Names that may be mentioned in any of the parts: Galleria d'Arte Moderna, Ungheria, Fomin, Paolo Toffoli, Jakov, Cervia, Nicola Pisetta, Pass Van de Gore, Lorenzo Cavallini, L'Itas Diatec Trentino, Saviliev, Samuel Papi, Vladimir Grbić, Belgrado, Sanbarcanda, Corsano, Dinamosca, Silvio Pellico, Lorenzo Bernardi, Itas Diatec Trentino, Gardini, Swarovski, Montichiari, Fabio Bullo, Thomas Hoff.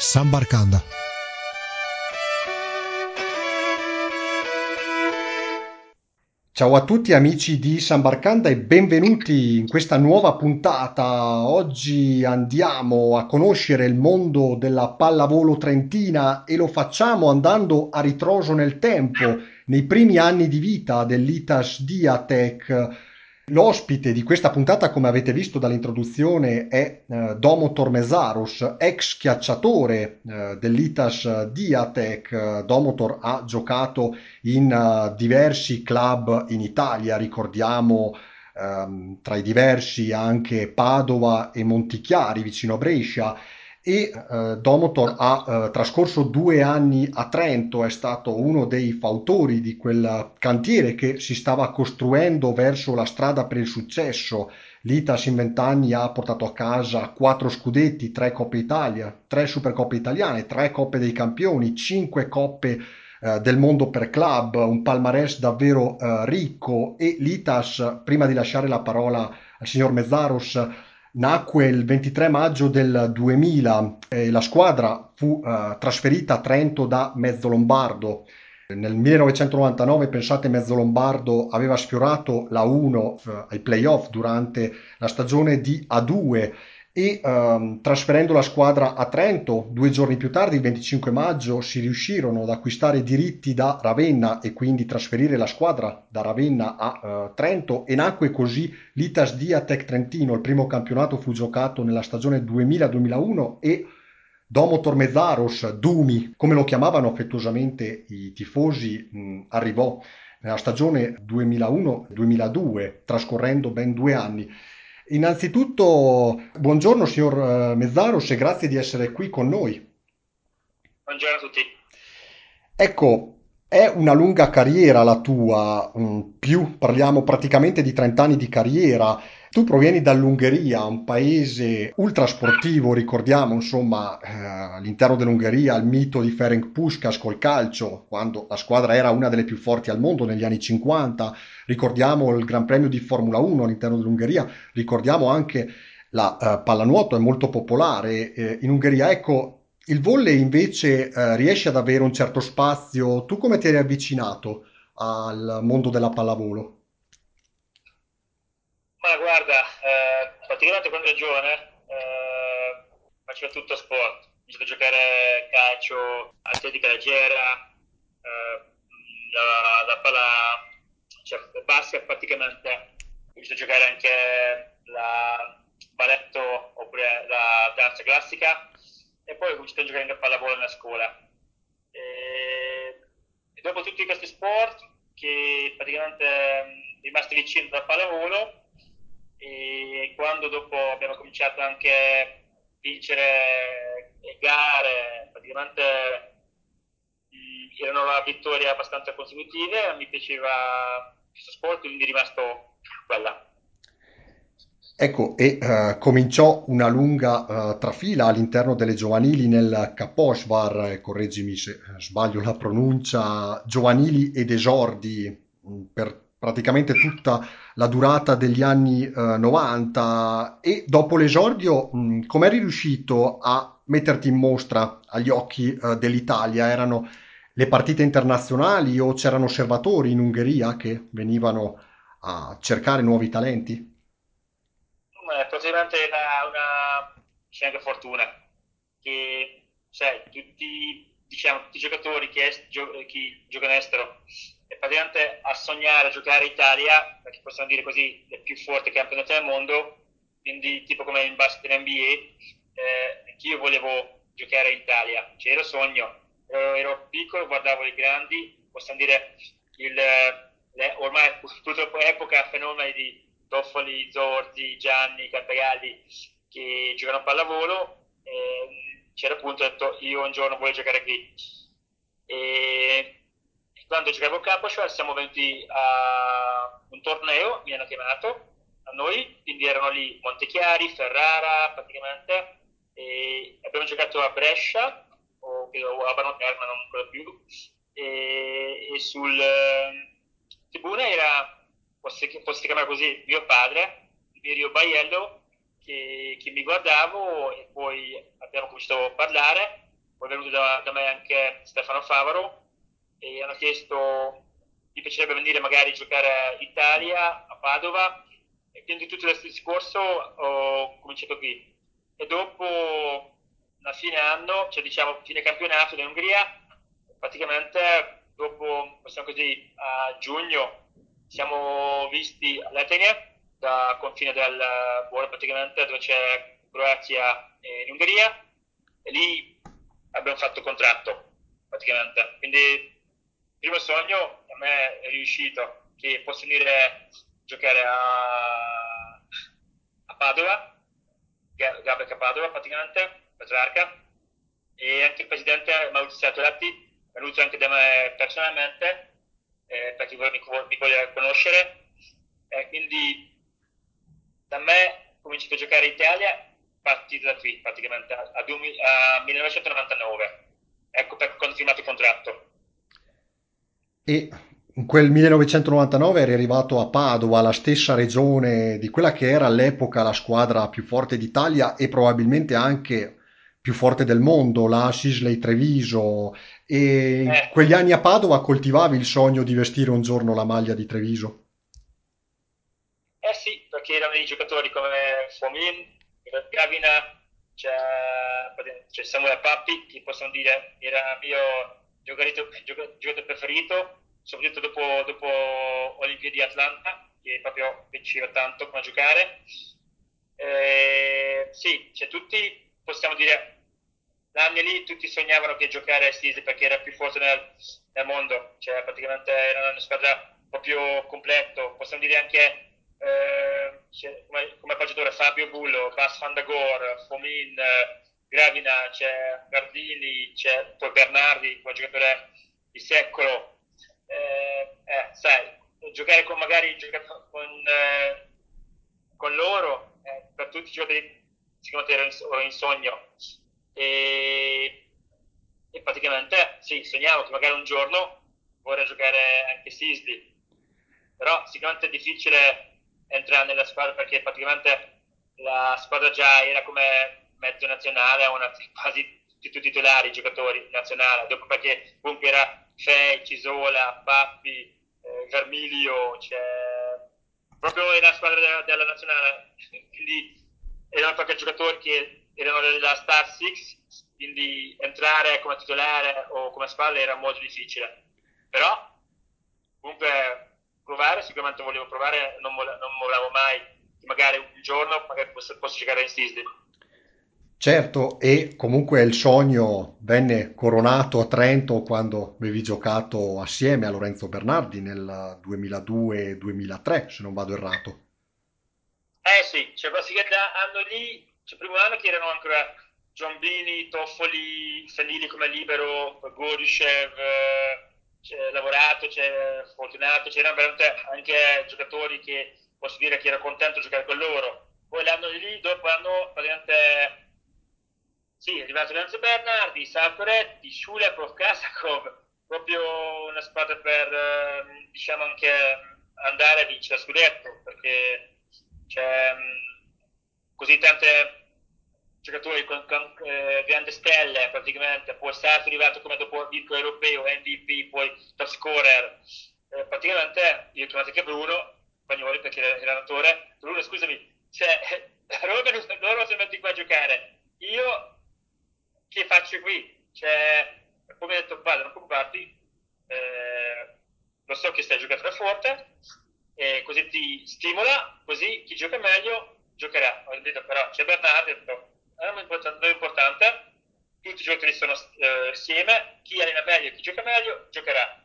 Sanbarcanda. Ciao a tutti amici di Sanbarcanda e benvenuti in questa nuova puntata. Oggi andiamo a conoscere il mondo della pallavolo trentina e lo facciamo andando a ritroso nel tempo, nei primi anni di vita dell'Itas Diatec. L'ospite di questa puntata, come avete visto dall'introduzione, è Domotor Meszaros, ex schiacciatore dell'Itas Diatec. Domotor ha giocato in diversi club in Italia, ricordiamo tra i diversi anche Padova e Montichiari vicino a Brescia, e Domotor ha trascorso 2 anni a Trento. È stato uno dei fautori di quel cantiere che si stava costruendo verso la strada per il successo. L'Itas in 20 anni ha portato a casa 4 scudetti, 3 Coppe Italia, 3 Supercoppe Italiane, 3 Coppe dei Campioni, 5 Coppe del mondo per club, un palmarès davvero ricco. E l'Itas, prima di lasciare la parola al signor Meszaros, nacque il 23 maggio del 2000 e la squadra fu trasferita a Trento da Mezzolombardo. Nel 1999, pensate, Mezzolombardo aveva sfiorato la 1 ai playoff durante la stagione di A2 e trasferendo la squadra a Trento 2 giorni più tardi, il 25 maggio, si riuscirono ad acquistare i diritti da Ravenna e quindi trasferire la squadra da Ravenna a Trento, e nacque così l'Itas Diatec Trentino. Il primo campionato fu giocato nella stagione 2000-2001 e Domotor Meszaros, Dumi, come lo chiamavano affettuosamente i tifosi, arrivò nella stagione 2001-2002, trascorrendo ben 2 anni. Innanzitutto, buongiorno signor Meszaros e grazie di essere qui con noi. Buongiorno a tutti. Ecco, è una lunga carriera la tua, parliamo praticamente di 30 anni di carriera. Tu provieni dall'Ungheria, un paese ultrasportivo, ricordiamo insomma all'interno dell'Ungheria il mito di Ferenc Puskas col calcio, quando la squadra era una delle più forti al mondo negli anni 50, ricordiamo il Gran Premio di Formula 1 all'interno dell'Ungheria, ricordiamo anche la pallanuoto, è molto popolare in Ungheria. Ecco, il volley invece riesce ad avere un certo spazio. Tu come ti eri avvicinato al mondo della pallavolo? Ma guarda, particolarmente quando ero giovane facevo tutto sport, ho giocare calcio, atletica leggera, la palla, cioè basket praticamente, ho visto giocare anche la balletto oppure la danza classica e poi ho cominciato a giocare anche a pallavolo nella scuola. E dopo tutti questi sport che praticamente rimasti vicino al pallavolo, e quando dopo abbiamo cominciato anche a vincere gare, praticamente erano vittorie abbastanza consecutive, mi piaceva questo sport, quindi è rimasto quella. Ecco, e cominciò una lunga trafila all'interno delle giovanili nel Kaposvar, correggimi se sbaglio la pronuncia, giovanili ed esordi per praticamente tutta la durata degli anni 90. E dopo l'esordio come eri riuscito a metterti in mostra agli occhi dell'Italia? Erano le partite internazionali o c'erano osservatori in Ungheria che venivano a cercare nuovi talenti? Praticamente era una scelta fortuna che, sai, tutti i giocatori che giocano estero e praticamente a sognare a giocare in Italia, perché possiamo dire così le più forti campionate del mondo, quindi tipo come in basket in NBA, anch'io volevo giocare in Italia, cioè era sogno, ero piccolo, guardavo i grandi, possiamo dire ormai purtroppo epoca fenomeni di Toffoli, Zorzi, Gianni, Cantagalli che giocano a pallavolo, c'era appunto detto io un giorno voglio giocare qui. E quando giocavo a Kaposvar siamo venuti a un torneo, mi hanno chiamato a noi, quindi erano lì Montichiari, Ferrara praticamente, e abbiamo giocato a Brescia o a Banoterma, non ancora più, e sul tribuna era, posso chiamare così, mio padre, Anirio Baiello, che mi guardavo, e poi abbiamo cominciato a parlare poi è venuto da me anche Stefano Favaro e hanno chiesto, gli piacerebbe venire magari a giocare in Italia, a Padova, e quindi tutto il discorso ho cominciato qui. E dopo, a fine anno, cioè diciamo fine campionato dell'Ungheria, praticamente dopo, possiamo così, a giugno, siamo visti all'Atene, da confine del Bore praticamente, dove c'è Croazia e Ungheria, e lì abbiamo fatto contratto praticamente. Quindi il primo sogno a me è riuscito, che posso venire a giocare a Padova, Gabriele Padova praticamente, Petrarca, e anche il presidente Maurizio Sartore è venuto anche da me personalmente, perché mi vuole conoscere, quindi da me ho cominciato a giocare in Italia, partito da qui praticamente a 1999, ecco perché quando ho firmato il contratto. E in quel 1999 eri arrivato a Padova, la stessa regione di quella che era all'epoca la squadra più forte d'Italia e probabilmente anche più forte del mondo, la Sisley-Treviso, e in quegli anni a Padova coltivavi il sogno di vestire un giorno la maglia di Treviso? Eh sì, perché erano dei giocatori come Fomin, Gavina, c'è Samuel Papi, che possono dire era il mio giocatore preferito, soprattutto dopo Olimpiadi Atlanta, che proprio piaceva tanto come giocare. Sì, cioè, tutti possiamo dire, l'anno lì tutti sognavano che giocare a Sisley perché era più forte nel mondo, cioè praticamente era una squadra proprio completo, possiamo dire anche. Come calciatore Fabio Bullo, Pass Van de Gore, Fomin, Gavina, c'è Gardini, c'è poi Bernardi, come giocatore di secolo. Sai, giocare con magari con loro, per tutti i giocatori, secondo te era un sogno. E praticamente sì, sognavo che magari un giorno vorrei giocare anche Sisley, però sicuramente è difficile entrare nella squadra perché praticamente la squadra già era come mezzo nazionale, quasi tutti titolari, giocatori nazionali, dopo perché comunque era Fei, Cisola, Pappi, Vermiglio, cioè proprio era la squadra della nazionale, quindi erano proprio giocatori che erano della Star Six, quindi entrare come titolare o come spalla era molto difficile, però comunque provare, sicuramente volevo provare, non volevo mai, magari un giorno magari posso giocare in Sisley. Certo, e comunque il sogno venne coronato a Trento quando avevi giocato assieme a Lorenzo Bernardi nel 2002-2003, se non vado errato. Eh sì, cioè l'anno lì, cioè primo anno che erano ancora Giombini, Toffoli, Sanini come libero, Goriscev, c'è lavorato, c'è fortunato, c'erano veramente anche giocatori che posso dire che ero contento di giocare con loro. Poi l'anno di lì, dopo l'anno, praticamente sì, è arrivato Lorenzo Bernardi, Sartoretti, Schule, Prof. Kasakov, proprio una squadra per, diciamo, anche andare a vincere a scudetto, perché c'è così tante giocatori con grandi stelle praticamente, poi Sarto è arrivato come dopo vinco europeo, MVP, poi top scorer, praticamente io ho chiamato anche Bruno Bagnoli perché era allenatore. Bruno, scusami, cioè loro sono venuti qua a giocare, io che faccio qui? Cioè, poi mi ha detto padre, non preoccuparti, lo so che stai giocando forte, così ti stimola, così chi gioca meglio giocherà. Ho detto però c'è Bernardi, ho detto non è importante, tutti i giocatori sono assieme, chi allena meglio, chi gioca meglio, giocherà.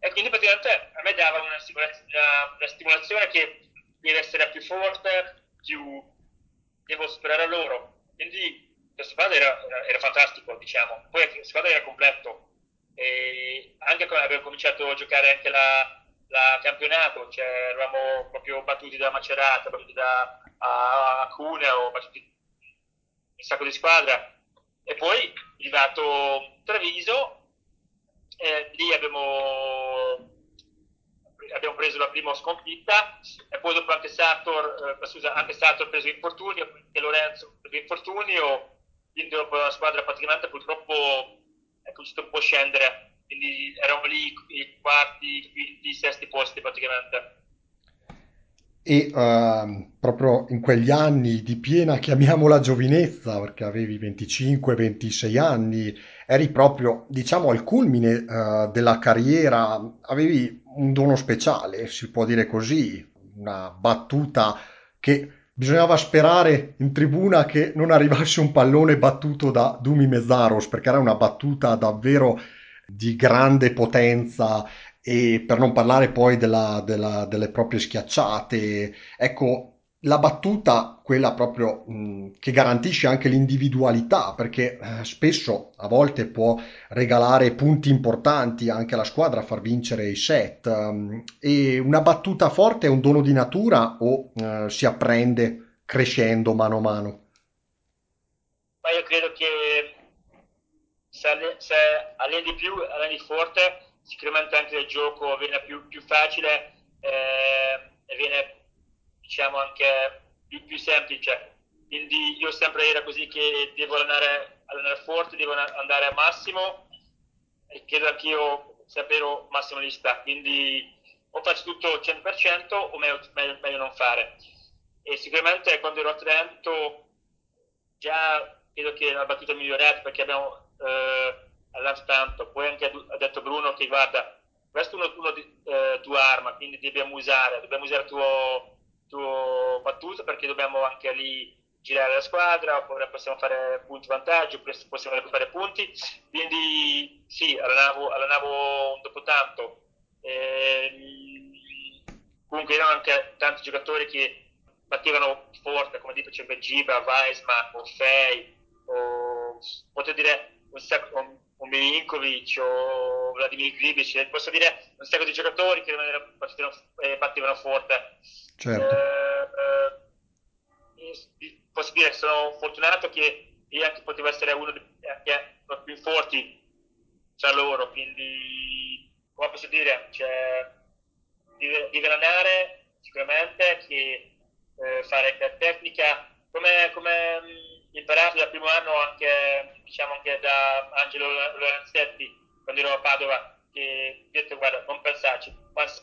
E quindi praticamente a me dava una stimolazione che deve essere più forte, più devo superare a loro. Quindi la squadra era fantastico, diciamo. Poi la squadra era completo. E anche quando abbiamo cominciato a giocare anche la campionato, cioè eravamo proprio battuti da Macerata, battuti da Cuneo, battuti un sacco di squadra, e poi è arrivato Treviso, lì abbiamo preso la prima sconfitta, e poi dopo anche Sartor ha preso infortunio, e Lorenzo ha preso infortunio, dentro la squadra praticamente purtroppo è potuto un po' scendere, quindi erano lì i quarti, quinti, sesti posti praticamente. E proprio in quegli anni di piena, chiamiamola giovinezza, perché avevi 25-26 anni, eri proprio, diciamo, al culmine della carriera, avevi un dono speciale, si può dire così, una battuta che bisognava sperare in tribuna che non arrivasse un pallone battuto da Domi Meszaros, perché era una battuta davvero di grande potenza. E per non parlare poi delle proprie schiacciate, ecco, la battuta, quella proprio che garantisce anche l'individualità, perché spesso, a volte, può regalare punti importanti anche alla squadra, far vincere i set. E una battuta forte è un dono di natura o si apprende crescendo mano a mano? Ma io credo che se alleni di più, alleni forte, sicuramente anche il gioco viene più facile e viene, diciamo, anche più semplice. Quindi io sempre era così, che devo allenare forte, devo andare a massimo, e credo anch'io sapere massimalista, quindi o faccio tutto 100% o meglio non fare. E sicuramente quando ero a Trento già credo che la battuta è migliorata, perché abbiamo all'altro tanto, poi anche ha detto Bruno che guarda, questo è tua arma, quindi dobbiamo usare tuo battuto, perché dobbiamo anche lì girare la squadra, oppure possiamo fare punti vantaggio, oppure possiamo recuperare punti. Quindi sì, allenavo dopo tanto. Comunque erano anche tanti giocatori che battevano forte, come tipo Giba, Weisman, Orfei, potrei dire un Milinkovic o Vladimir Grbić, posso dire un sacco di giocatori che battevano forte. Certo. Posso dire che sono fortunato che io anche potevo essere uno dei più forti tra loro, quindi come posso dire, cioè, di allenare sicuramente, che fare per tecnica, come imparato dal primo anno anche, diciamo, anche da Angelo Lorenzetti quando ero a Padova, che ho detto guarda, non pensarci,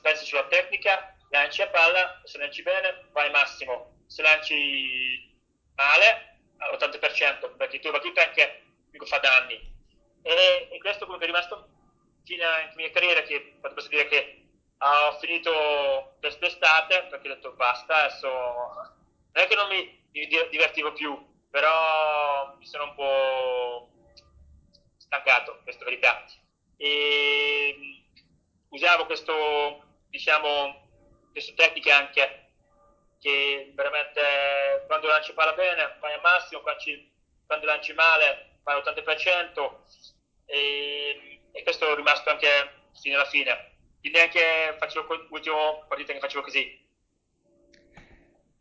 pensi sulla tecnica, lanci a palla, se lanci bene vai massimo, se lanci male all'80%, perché tu battuta anche fa danni. E questo comunque è rimasto fino alla mia carriera, che posso dire che ho finito quest'estate, perché ho detto basta, adesso non è che non mi divertivo più, però mi sono un po' stancato, questa verità, e usavo questa tecnica anche, che veramente quando lanci palla bene fai al massimo, quando lanci male fai all'80%, e questo è rimasto anche fino alla fine. Quindi anche facevo l'ultima partita che facevo così.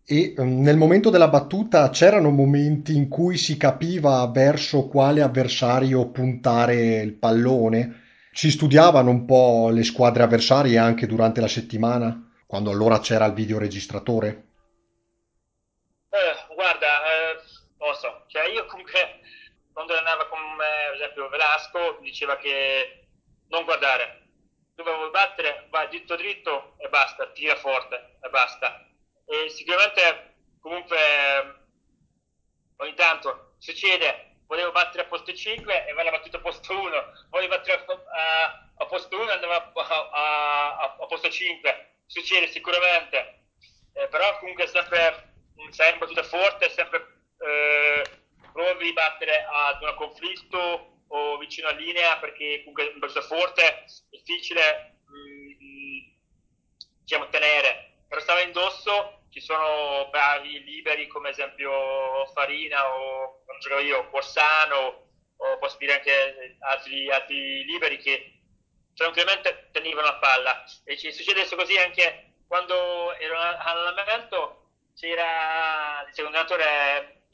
E nel momento della battuta c'erano momenti in cui si capiva verso quale avversario puntare il pallone? Si studiavano un po' le squadre avversarie anche durante la settimana, quando allora c'era il videoregistratore? Guarda, non so, cioè io comunque quando allenava con me, ad esempio Velasco, diceva che non guardare, dove vuoi battere, vai dritto dritto e basta, tira forte e basta. E sicuramente comunque ogni tanto succede, volevo battere a posto 5 e venne battuto a posto 1, volevo battere a posto 1 e andava a posto 5, succede sicuramente, però comunque sempre battuta forte, sempre provi a battere ad un conflitto o vicino a linea, perché comunque una battuta forte è difficile diciamo tenere. Per stare indosso ci sono bravi liberi come esempio Farina, o quando giocavo io Corsano, o posso dire anche altri liberi che tranquillamente tenevano la palla. E ci succedesse così anche quando ero all'allenamento, c'era il secondo allenatore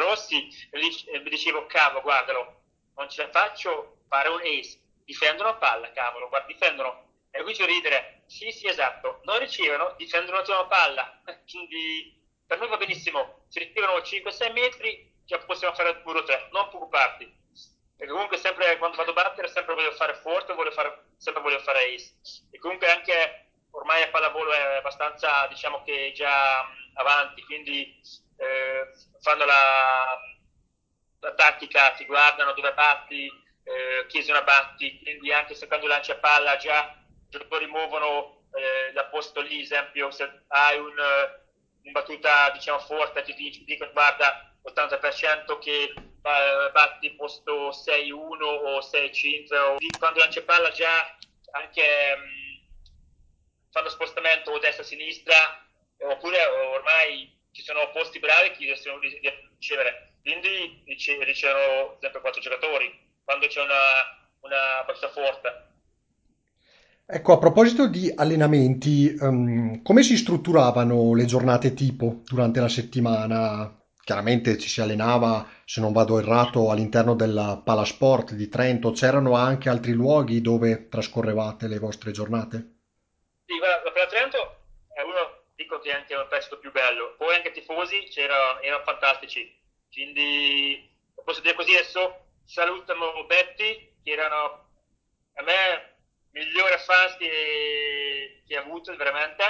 Rossi, e mi dicevo cavolo, guardalo, non ce la faccio fare un ace, difendono la palla, cavolo, guarda, difendono. E qui c'è ridere, sì esatto, non ricevono, difendono la tua palla, quindi per noi va benissimo, se ricevono 5-6 metri possiamo fare al puro 3, non preoccuparti, perché comunque sempre quando vado a battere sempre voglio fare forte, voglio fare ace, e comunque anche ormai a pallavolo è abbastanza, diciamo che già avanti, quindi fanno la tattica, ti guardano dove batti, chi zona batti, quindi anche se quando lanci a palla già i giocatori muovono la posto lì, esempio se hai una battuta diciamo forte ti dicono guarda 80% che batti posto 6-1 o 6-5, o quando lanci palla già anche fanno spostamento destra-sinistra, oppure ormai ci sono posti bravi che rischiano di ricevere, quindi ricevono sempre 4 giocatori quando c'è una battuta forte. Ecco, a proposito di allenamenti, come si strutturavano le giornate tipo durante la settimana? Chiaramente ci si allenava, se non vado errato, all'interno della Palasport di Trento. C'erano anche altri luoghi dove trascorrevate le vostre giornate? Sì, guarda, la Pala Trento è uno, dico che è anche un pezzo più bello. Poi anche i tifosi erano fantastici. Quindi, posso dire così adesso, salutano Betty, che erano, a me, migliore fan che ha avuto, veramente.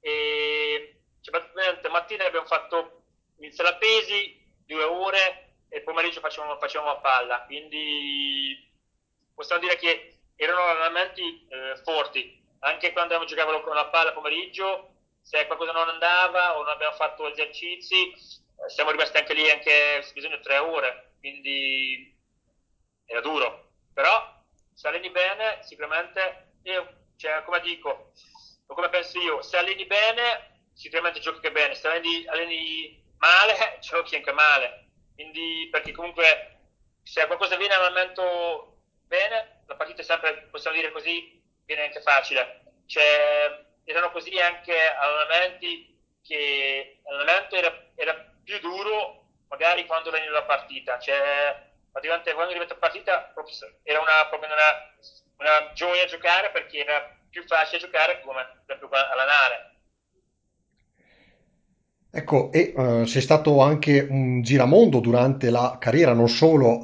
E cioè, mattina abbiamo fatto in sala pesi 2 ore e pomeriggio facevamo a palla, quindi possiamo dire che erano allenamenti forti, anche quando giocavamo con la palla pomeriggio, se qualcosa non andava o non abbiamo fatto esercizi, siamo rimasti anche lì anche se bisogno 3 ore, quindi era duro, però se alleni bene sicuramente, cioè, come dico, come penso io, se alleni bene sicuramente giochi bene, se alleni male, giochi anche male, quindi perché comunque se qualcosa viene al momento bene, la partita è sempre, possiamo dire così, viene anche facile. Cioè, erano così anche allenamenti che l'allenamento era più duro magari quando veniva la partita, cioè praticamente quando arrivava la partita proprio era una gioia giocare, perché era più facile giocare come per esempio alla Nare. Ecco, e sei stato anche un giramondo durante la carriera, non solo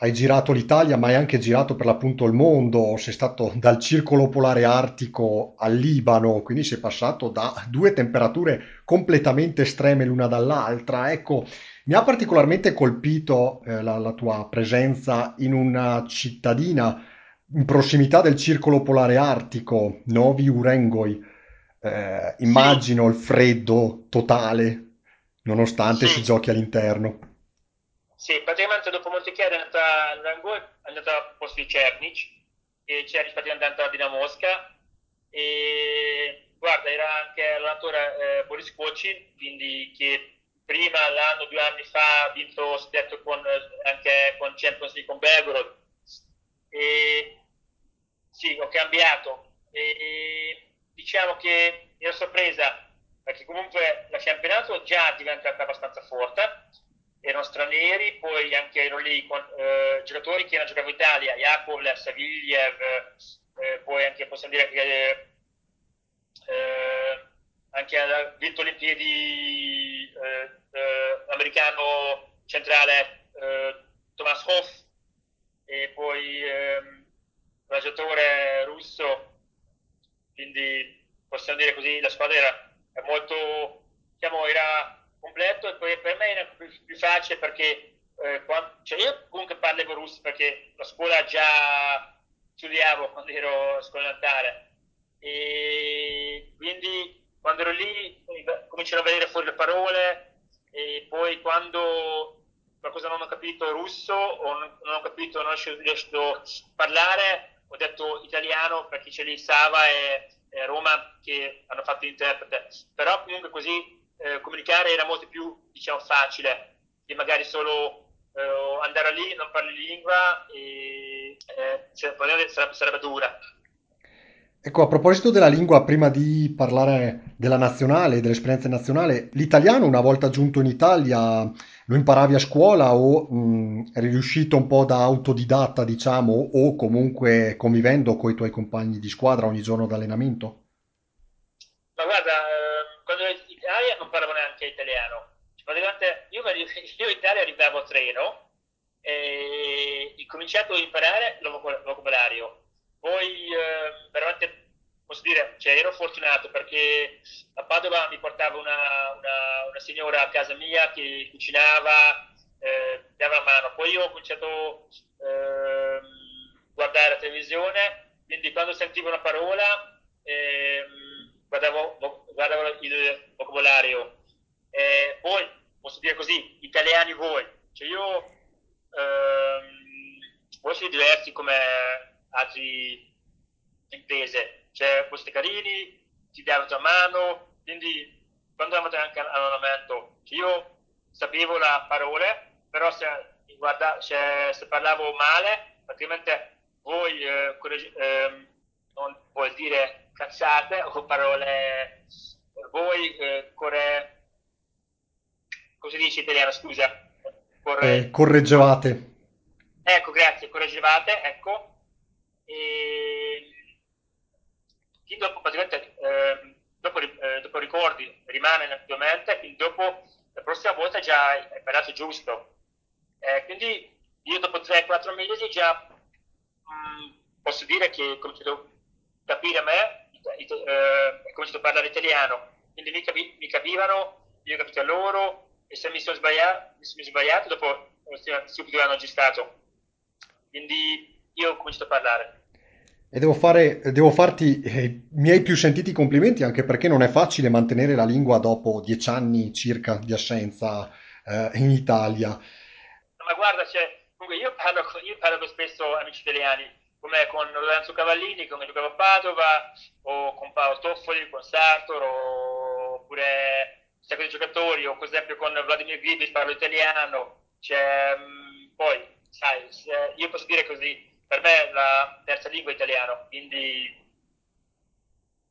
hai girato l'Italia, ma hai anche girato per l'appunto il mondo, sei stato dal Circolo Polare Artico al Libano, quindi sei passato da 2 temperature completamente estreme l'una dall'altra. Ecco, mi ha particolarmente colpito la tua presenza in una cittadina in prossimità del Circolo Polare Artico, Novi Urengoi. Immagino sì. Il freddo totale, nonostante sì. Si giochi all'interno. Sì, praticamente dopo Montichiari è andata posto di Cernic, e Cernic praticamente è andata a Dinamosca, e guarda, era anche l'allenatore Boris Kocin, quindi che prima, 2 anni fa, ha vinto scudetto anche con Champions League con Belgrado, e sì, ho cambiato, e diciamo che era sorpresa, perché comunque la campionato già diventata abbastanza forte, erano stranieri, poi anche ero lì con giocatori che erano giocati in Italia, Jakov, Saviliev, poi anche possiamo dire che anche ha vinto Olimpiadi americano centrale Thomas Hoff, e poi un giocatore russo. Quindi possiamo dire così, la squadra era molto, diciamo, era completo, e poi per me era più facile perché cioè io comunque parlavo russo perché la scuola già studiavo quando ero scolantare, e quindi quando ero lì cominciano a venire fuori le parole, e poi quando qualcosa non ho capito russo o non ho capito, non riesco a parlare, ho detto italiano perché c'è lì Sava e Roma che hanno fatto l'interprete, però comunque così comunicare era molto più, diciamo, facile che magari solo andare lì, non parli lingua, e sarebbe dura. Ecco, a proposito della lingua, prima di parlare della nazionale, dell'esperienza nazionale, l'italiano una volta giunto in Italia lo imparavi a scuola o eri riuscito un po' da autodidatta, diciamo, o comunque convivendo con i tuoi compagni di squadra ogni giorno d'allenamento? Ma guarda, quando ero in Italia non parlavo neanche italiano, praticamente io in Italia arrivavo a treno e ho cominciato a imparare il vocabolario. Poi veramente posso dire, cioè, ero fortunato perché a Padova mi portava una signora a casa mia che cucinava, dava una mano. Poi io ho cominciato a guardare la televisione, quindi quando sentivo una parola guardavo il vocabolario. Voi, posso dire così, italiani voi, cioè io voi siete diversi come altri imprese, cioè voi siete carini, ti davano la mano, quindi quando eravamo anche all'allenamento, cioè io sapevo la parola, però se parlavo male, praticamente voi non vuol dire cazzate o parole, voi cosa dice italiano, scusa? Correggevate. Ecco, grazie, correggevate, ecco. E chi dopo praticamente, dopo ricordi, rimane nella tua mente, quindi dopo la prossima volta già hai parlato giusto. Quindi io dopo 3-4 mesi già posso dire che ho cominciato a capire a me, ho cominciato a parlare italiano, quindi mi capivano, io ho capito loro. E se mi sono sbagliato, dopo subito hanno registrato. Quindi io ho cominciato a parlare. E devo farti i miei più sentiti complimenti, anche perché non è facile mantenere la lingua dopo 10 anni circa di assenza in Italia. Ma guarda, cioè, comunque io parlo con spesso amici italiani, come con Lorenzo Cavallini, con giocavo a Padova, o con Paolo Toffoli, con Sartore, oppure di giocatori, o per esempio con Vladimir Grbić parlo italiano, cioè, poi sai, io posso dire così, per me la terza lingua è italiano, quindi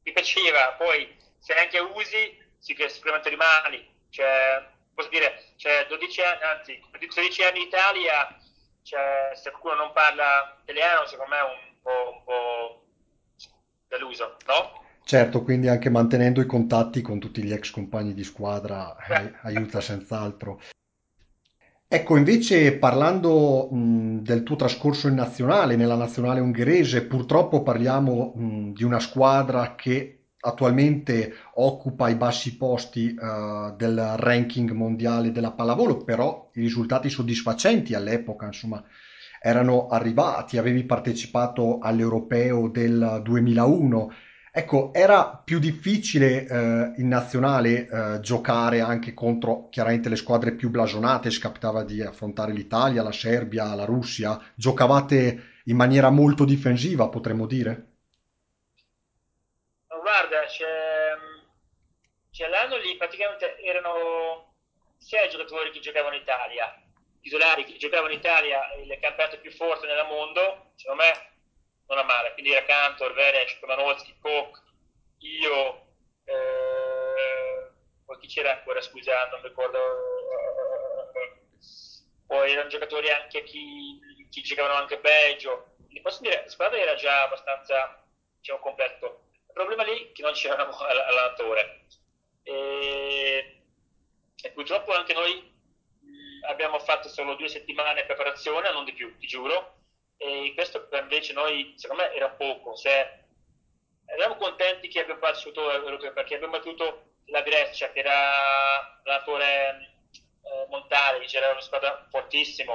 mi piaceva. Poi se neanche usi sicuramente rimani, cioè, posso dire, cioè, 12 anni, anzi 13 anni in Italia, cioè, se qualcuno non parla italiano secondo me è un po' deluso, no? Certo, quindi anche mantenendo i contatti con tutti gli ex compagni di squadra aiuta senz'altro. Ecco, invece parlando del tuo trascorso in nazionale, nella nazionale ungherese, purtroppo parliamo di una squadra che attualmente occupa i bassi posti del ranking mondiale della pallavolo, però i risultati soddisfacenti all'epoca, insomma, erano arrivati. Avevi partecipato all'Europeo del 2001. Ecco, era più difficile in nazionale giocare anche contro chiaramente le squadre più blasonate, si capitava di affrontare l'Italia, la Serbia, la Russia, giocavate in maniera molto difensiva, potremmo dire? Guarda, c'è l'anno lì praticamente erano 6 giocatori che giocavano in Italia, titolari che giocavano in Italia, il campionato più forte nel mondo, secondo me. Non a male, quindi era Cantor, Veresci, Manozzi, Koch, io, poi chi c'era ancora, scusa, non ricordo, poi erano giocatori anche chi giocavano anche peggio, quindi posso dire, la squadra era già abbastanza, diciamo, completo. Il problema lì è che non c'era allenatore, e purtroppo anche noi abbiamo fatto solo 2 settimane di preparazione, non di più, ti giuro. E questo invece noi, secondo me, era poco. Eravamo contenti che abbiamo battuto l'Europeo, perché abbiamo battuto la Grecia, che era l'allenatore Montale, c'era una squadra fortissima,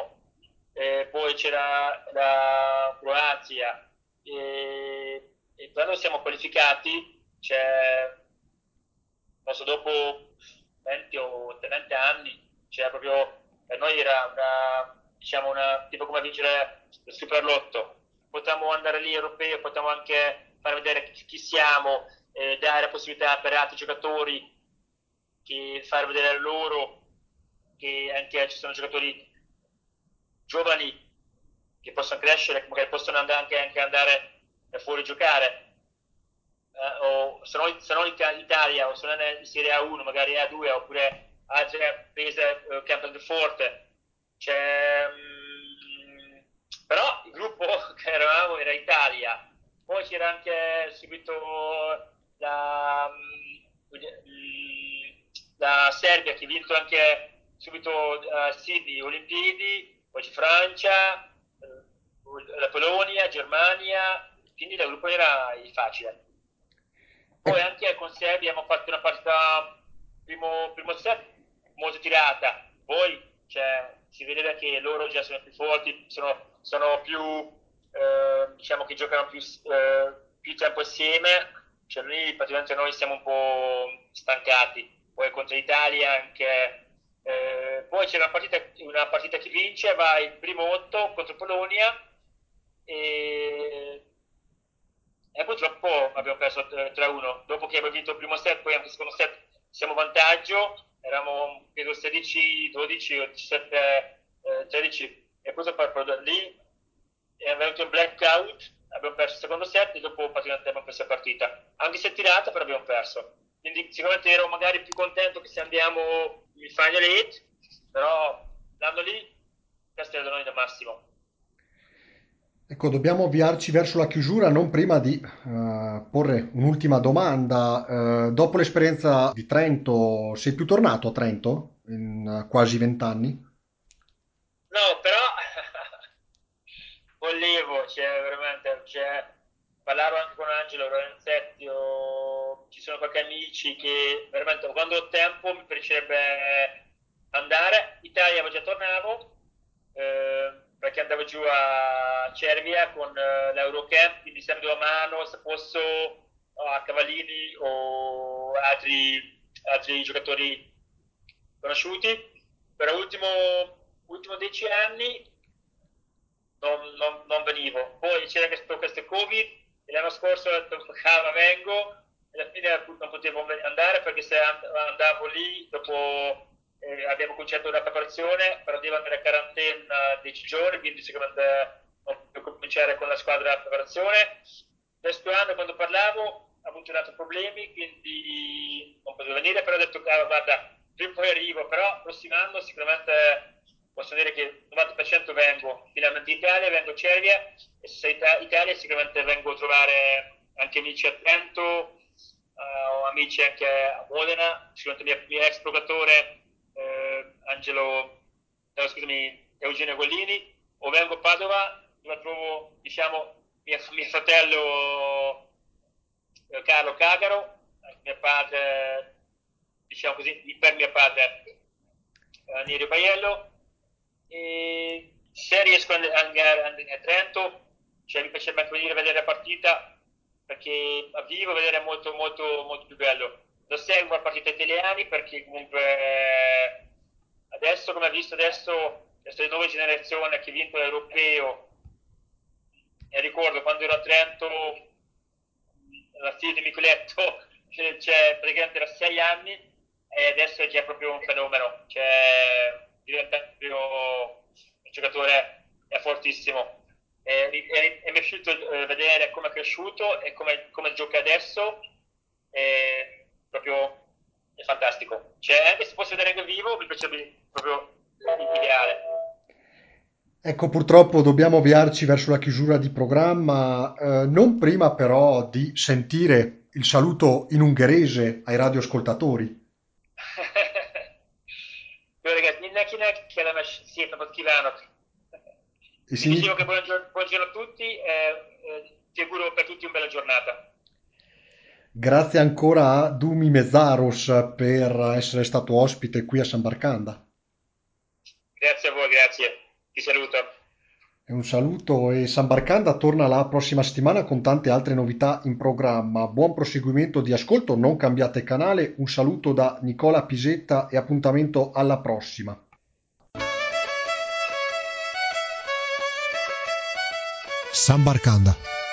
poi c'era la Croazia, e quando siamo qualificati, cioè, non so, dopo 20 o 30 anni, c'era proprio, per noi era una tipo come vincere il Superlotto, potremmo andare lì europeo, potremmo anche far vedere chi siamo, dare la possibilità per altri giocatori, che far vedere loro che anche ci sono giocatori giovani che possono crescere, che magari possono andare fuori a giocare, o se non in Italia, o se non in Serie A1, magari A2, oppure altre prese campionato forte. Però il gruppo che eravamo era Italia, poi c'era anche subito la la Serbia che ha vinto anche subito sedi Olimpiadi, poi c'è Francia, la Polonia, Germania, quindi il gruppo era facile. Poi anche con Serbia abbiamo fatto una partita primo set molto tirata, poi cioè, si vedeva che loro già sono più forti, sono più diciamo che giocano più tempo assieme, cioè noi praticamente siamo un po' stancati. Poi contro l'Italia anche poi c'è una partita che vince, va il primo 8 contro Polonia e purtroppo abbiamo perso 3-1 dopo che abbiamo vinto il primo set. Poi anche il secondo set siamo vantaggio, eravamo credo 16-12 o 17-13 e poi proprio lì è venuto un blackout, abbiamo perso il secondo set e dopo praticamente abbiamo perso la partita, anche se tirata però abbiamo perso. Quindi sicuramente ero magari più contento che se andiamo in Final 8, però andando lì questo era da noi da massimo. Ecco, dobbiamo avviarci verso la chiusura, non prima di porre un'ultima domanda. Dopo l'esperienza di Trento, sei più tornato a Trento in quasi 20 anni? No, però volevo, cioè veramente, cioè, parlavo anche con Angelo Lorenzetti, ci sono qualche amici che veramente quando ho tempo mi piacerebbe andare. Italia già tornavo, perché andavo giù a Cervia con l'Eurocamp, quindi stando a mano, se posso, a Cavallini o altri giocatori conosciuti. Per ultimo 10 anni non venivo. Poi c'era questo Covid e l'anno scorso ho detto vengo, e alla fine non potevo andare perché se andavo lì dopo... abbiamo cominciato una preparazione, però devo andare a quarantena 10 giorni, quindi sicuramente non posso cominciare con la squadra la preparazione. Questo anno quando parlavo ho avuto un altro problemi, quindi non potevo venire, però ho detto guarda, prima o poi arrivo, però prossimo anno sicuramente posso dire che 90% vengo finalmente in Italia, vengo a Cervia, e se sei in Italia sicuramente vengo a trovare anche amici a Trento, ho amici anche a Modena, sicuramente il mio ex giocatore Eugenio Gollini, o vengo a Padova dove trovo diciamo mio fratello Carlo Cagaro, mio padre, diciamo così, per mio padre Anirio Baiello, e se riesco ad andare a Trento, cioè mi piacerebbe anche venire a vedere la partita, perché a vivo vedere è molto molto molto più bello. Lo seguo la partita italiani perché comunque adesso, come hai visto adesso, questa nuova generazione che vince l'europeo, e ricordo quando ero a Trento la figlia di Micheletto, cioè praticamente era 6 anni e adesso è già proprio un fenomeno, cioè diventa proprio un giocatore è fortissimo, e mi è piaciuto vedere come è cresciuto e come gioca adesso, proprio è fantastico. Cioè, anche se posso vedere anche vivo, mi piacerebbe proprio ideale. Ecco, purtroppo dobbiamo avviarci verso la chiusura di programma, non prima però di sentire il saluto in ungherese ai radioascoltatori. Dicevo che buongiorno a tutti e ti auguro per tutti una bella giornata. Grazie ancora a Domi Meszaros per essere stato ospite qui a Sanbarcanda. Grazie a voi, grazie. Ti saluto. È un saluto, e Sanbarcanda torna la prossima settimana con tante altre novità in programma. Buon proseguimento di ascolto, non cambiate canale. Un saluto da Nicola Pisetta e appuntamento alla prossima. Sanbarcanda.